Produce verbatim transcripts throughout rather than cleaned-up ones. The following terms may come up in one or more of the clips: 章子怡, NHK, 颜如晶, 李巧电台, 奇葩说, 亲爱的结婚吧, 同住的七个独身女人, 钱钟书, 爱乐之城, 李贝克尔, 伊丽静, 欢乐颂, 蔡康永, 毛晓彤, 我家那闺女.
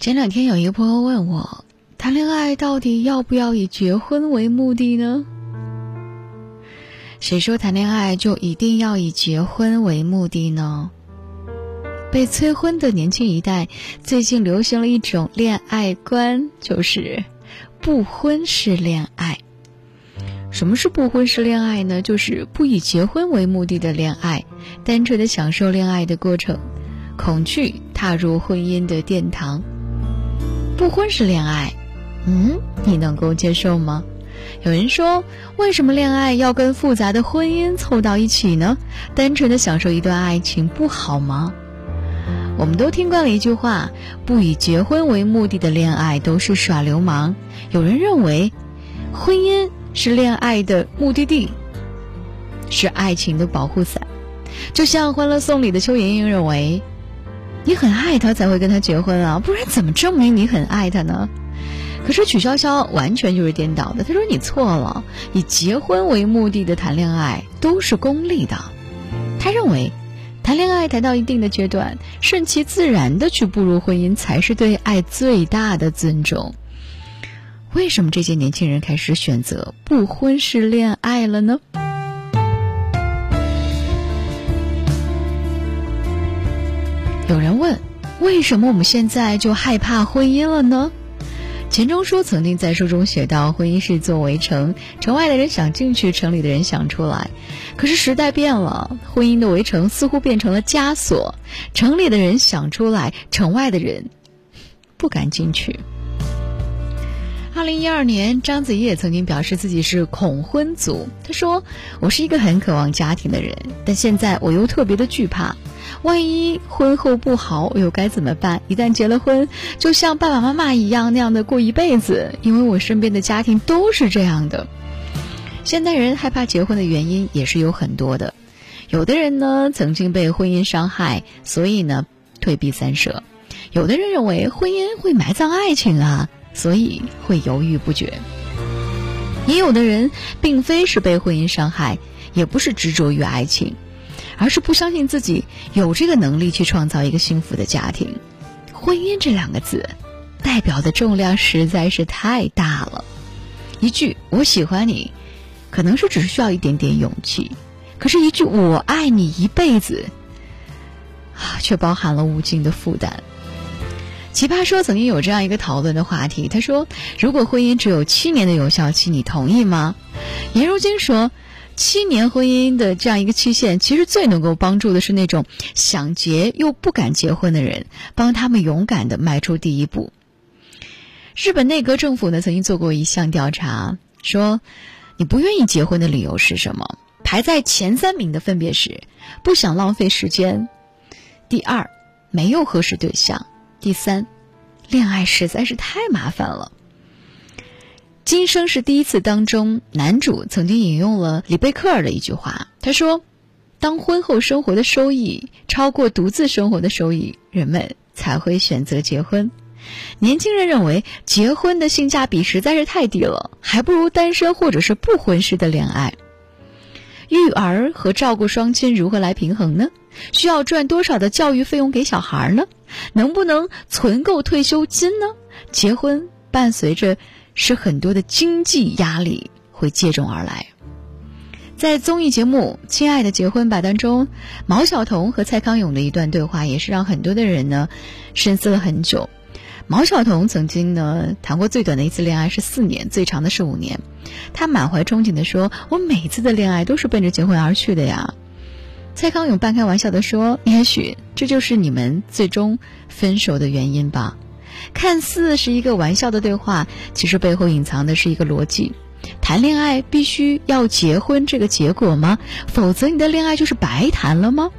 前两天有一个朋友问我，谈恋爱到底要不要以结婚为目的呢？谁说谈恋爱就一定要以结婚为目的呢？被催婚的年轻一代最近流行了一种恋爱观，就是不婚式恋爱。什么是不婚式恋爱呢？就是不以结婚为目的的恋爱，单纯的享受恋爱的过程，恐惧踏入婚姻的殿堂。不婚式恋爱，嗯，你能够接受吗？有人说，为什么恋爱要跟复杂的婚姻凑到一起呢？单纯的享受一段爱情不好吗？我们都听惯了一句话，不以结婚为目的的恋爱都是耍流氓。有人认为，婚姻是恋爱的目的地，是爱情的保护伞。就像《欢乐颂》里的邱莹莹认为，你很爱他才会跟他结婚啊，不然怎么证明你很爱他呢？可是曲筱绡完全就是颠倒的，她说你错了，以结婚为目的的谈恋爱都是功利的。她认为，谈恋爱谈到一定的阶段，顺其自然的去步入婚姻才是对爱最大的尊重。为什么这些年轻人开始选择不婚式恋爱了呢？有人问，为什么我们现在就害怕婚姻了呢？钱钟书曾经在书中写到，婚姻是座围城，城外的人想进去，城里的人想出来。可是时代变了，婚姻的围城似乎变成了枷锁，城里的人想出来，城外的人不敢进去。二零一二年，章子怡也曾经表示自己是恐婚族。她说，我是一个很渴望家庭的人，但现在我又特别的惧怕，万一婚后不好又该怎么办？一旦结了婚，就像爸爸妈妈一样那样的过一辈子，因为我身边的家庭都是这样的。现代人害怕结婚的原因也是有很多的，有的人呢曾经被婚姻伤害，所以呢退避三舍；有的人认为婚姻会埋葬爱情啊，所以会犹豫不决；也有的人并非是被婚姻伤害，也不是执着于爱情，而是不相信自己有这个能力去创造一个幸福的家庭。婚姻这两个字代表的重量实在是太大了，一句我喜欢你可能是只需要一点点勇气，可是一句我爱你一辈子啊，却包含了无尽的负担。奇葩说曾经有这样一个讨论的话题，他说，如果婚姻只有七年的有效期，你同意吗？颜如晶说，七年婚姻的这样一个期限，其实最能够帮助的是那种想结又不敢结婚的人，帮他们勇敢地迈出第一步。日本内阁政府呢曾经做过一项调查，说你不愿意结婚的理由是什么？排在前三名的分别是不想浪费时间，第二没有合适对象，第三恋爱实在是太麻烦了。今生是第一次当中，男主曾经引用了李贝克尔的一句话，他说，当婚后生活的收益超过独自生活的收益，人们才会选择结婚。年轻人认为结婚的性价比实在是太低了，还不如单身或者是不婚式的恋爱。育儿和照顾双亲如何来平衡呢？需要赚多少的教育费用给小孩呢？能不能存够退休金呢？结婚伴随着是很多的经济压力会接踵而来。在综艺节目《亲爱的结婚吧》当中，毛晓彤和蔡康永的一段对话也是让很多的人呢深思了很久。毛晓彤曾经呢谈过最短的一次恋爱是四年，最长的是五年。她满怀憧憬地说，我每次的恋爱都是奔着结婚而去的呀。蔡康永半开玩笑地说，也许这就是你们最终分手的原因吧。看似是一个玩笑的对话，其实背后隐藏的是一个逻辑，谈恋爱必须要结婚这个结果吗？否则你的恋爱就是白谈了吗？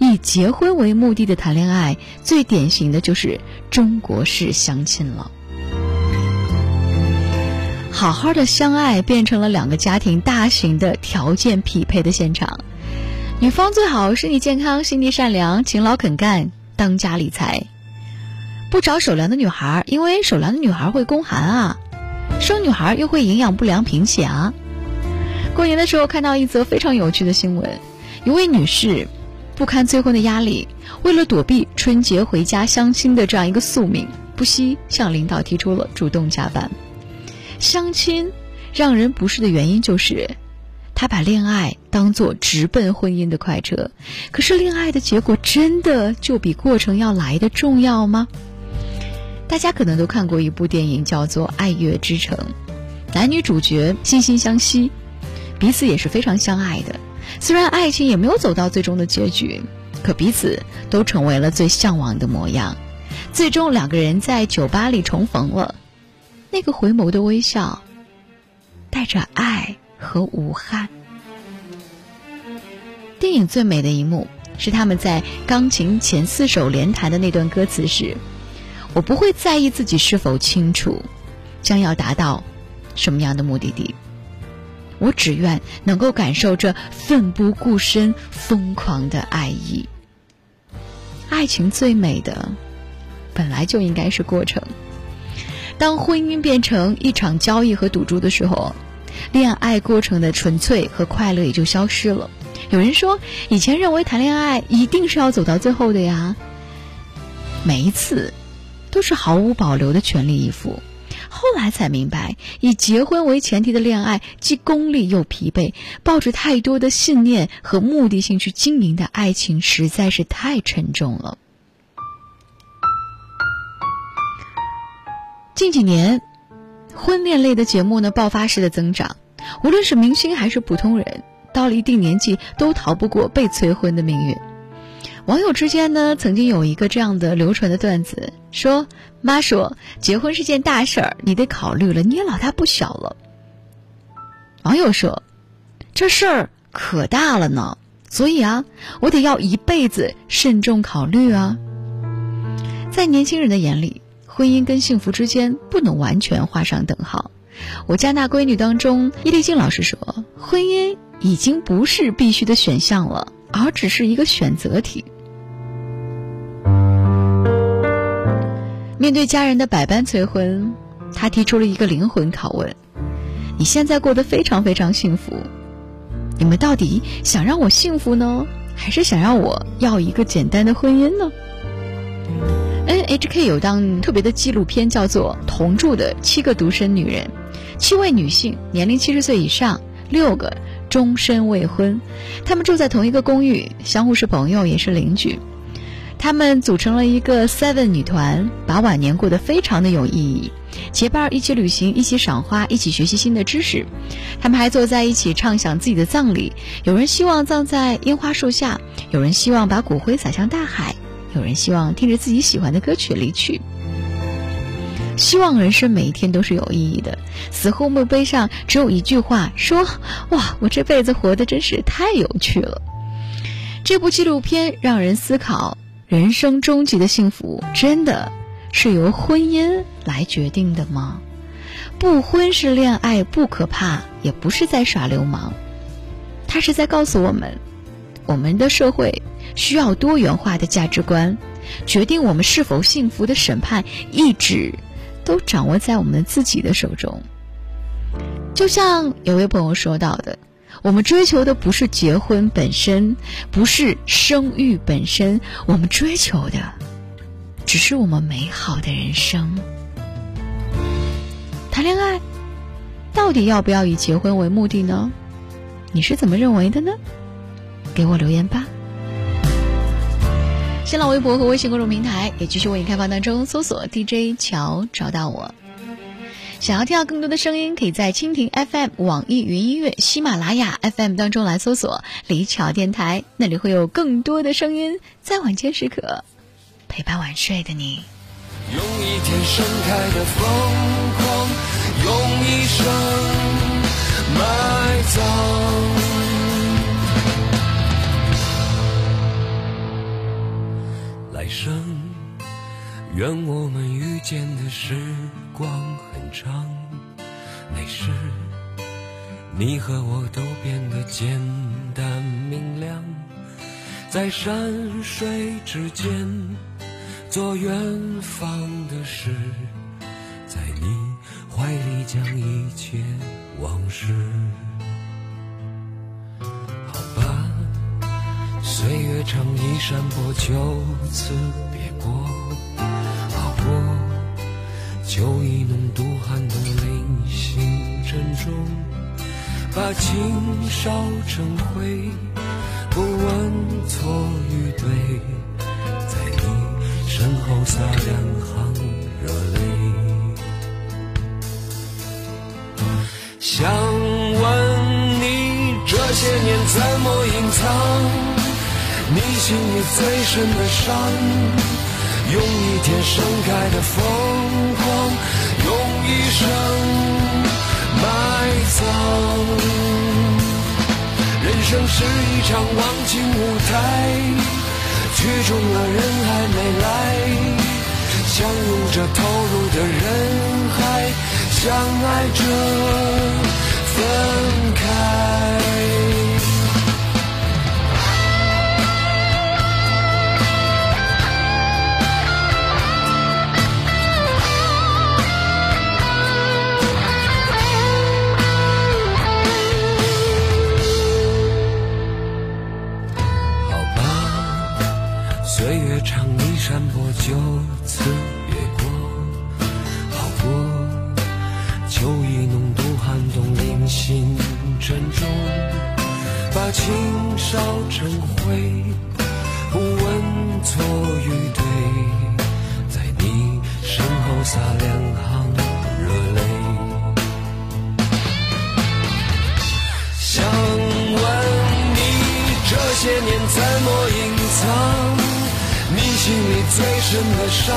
以结婚为目的的谈恋爱，最典型的就是中国式相亲了。好好的相爱变成了两个家庭大型的条件匹配的现场，女方最好身体健康，心地善良，勤劳肯干，当家理财，不找手凉的女孩，因为手凉的女孩会宫寒啊，生女孩又会营养不良贫血啊。过年的时候看到一则非常有趣的新闻，一位女士不堪催婚的压力，为了躲避春节回家相亲的这样一个宿命，不惜向领导提出了主动加班。相亲让人不适的原因就是他把恋爱当作直奔婚姻的快车，可是恋爱的结果真的就比过程要来的重要吗？大家可能都看过一部电影叫做《爱乐之城》，男女主角惺惺相惜，彼此也是非常相爱的，虽然爱情也没有走到最终的结局，可彼此都成为了最向往的模样。最终两个人在酒吧里重逢了，那个回眸的微笑带着爱和武汉。电影最美的一幕是他们在钢琴前四手联弹的那段歌词是：我不会在意自己是否清楚将要达到什么样的目的地，我只愿能够感受这奋不顾身疯狂的爱意。爱情最美的本来就应该是过程，当婚姻变成一场交易和赌注的时候，恋爱过程的纯粹和快乐也就消失了。有人说，以前认为谈恋爱一定是要走到最后的呀，每一次都是毫无保留的全力以赴。后来才明白，以结婚为前提的恋爱既功利又疲惫，抱着太多的信念和目的性去经营的爱情实在是太沉重了。近几年婚恋类的节目呢，爆发式的增长，无论是明星还是普通人，到了一定年纪都逃不过被催婚的命运。网友之间呢，曾经有一个这样的流传的段子，说妈说结婚是件大事儿，你得考虑了，你也老大不小了。网友说这事儿可大了呢，所以啊，我得要一辈子慎重考虑啊。在年轻人的眼里，婚姻跟幸福之间不能完全画上等号。我家那闺女当中，伊丽静老师说，婚姻已经不是必须的选项了，而只是一个选择题。面对家人的百般催婚，她提出了一个灵魂拷问：你现在过得非常非常幸福，你们到底想让我幸福呢，还是想让我要一个简单的婚姻呢？N H K 有档特别的纪录片叫做《同住的七个独身女人》，七位女性，年龄七十岁以上，六个终身未婚，她们住在同一个公寓，相互是朋友也是邻居，她们组成了一个 seven 女团，把晚年过得非常的有意义，结伴一起旅行，一起赏花，一起学习新的知识。她们还坐在一起畅想自己的葬礼，有人希望葬在樱花树下，有人希望把骨灰撒向大海，有人希望听着自己喜欢的歌曲离去。希望人生每一天都是有意义的，死后墓碑上只有一句话说：哇，我这辈子活得真是太有趣了。这部纪录片让人思考，人生终极的幸福真的是由婚姻来决定的吗？不婚是恋爱不可怕，也不是在耍流氓，它是在告诉我们，我们的社会需要多元化的价值观，决定我们是否幸福的审判一直都掌握在我们自己的手中。就像有位朋友说到的，我们追求的不是结婚本身，不是生育本身，我们追求的只是我们美好的人生。谈恋爱到底要不要以结婚为目的呢？你是怎么认为的呢？给我留言吧。新浪微博和微信公众平台也继续为你开放当中，搜索 D J 乔找到我。想要听到更多的声音，可以在蜻蜓 F M、 网易云音乐、喜马拉雅 F M 当中来搜索李巧电台，那里会有更多的声音在晚间时刻陪伴晚睡的你。用一天盛开的疯狂，用一生埋葬，来生愿我们遇见的时光很长，那时你和我都变得简单明亮，在山水之间做远方的事，在你怀里将一切往事。岁月长，一山坡，就此别过。熬过中，把情烧成灰，不问错与对，在你身后洒两行热泪。想问你这些年怎么隐藏你心里最深的伤，用一天盛开的疯狂，用一生埋葬。人生是一场忘情舞台，曲终了人还没来，相拥着投入的人海，相爱着分开。岁月长，你山坡就此越过，好过秋意浓度寒冬令心沉重，把情烧成灰，不问错与对，在你身后洒两行热泪。想问你这些年怎么隐藏你心里最深的伤，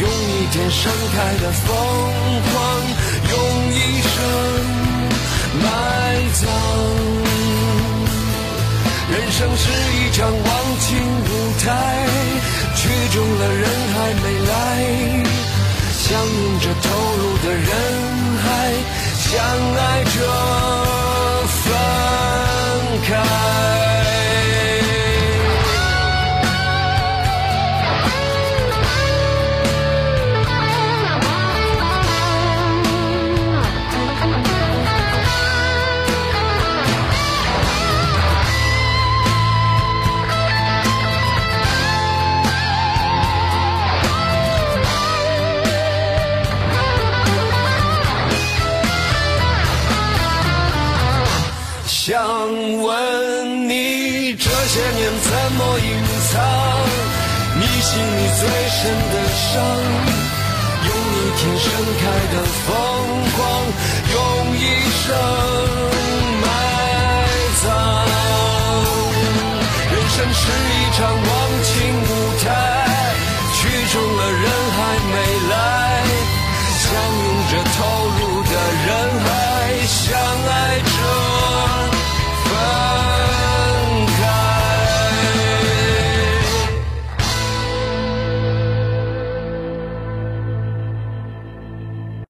用一天盛开的疯狂，用一生埋葬。人生是一场忘情舞台，曲终了人还没来，相拥着投入的人海，相爱着分开。想问你这些年怎么隐藏你心里最深的伤，用一天盛开的疯狂，用一生埋葬。人生是一场忘情舞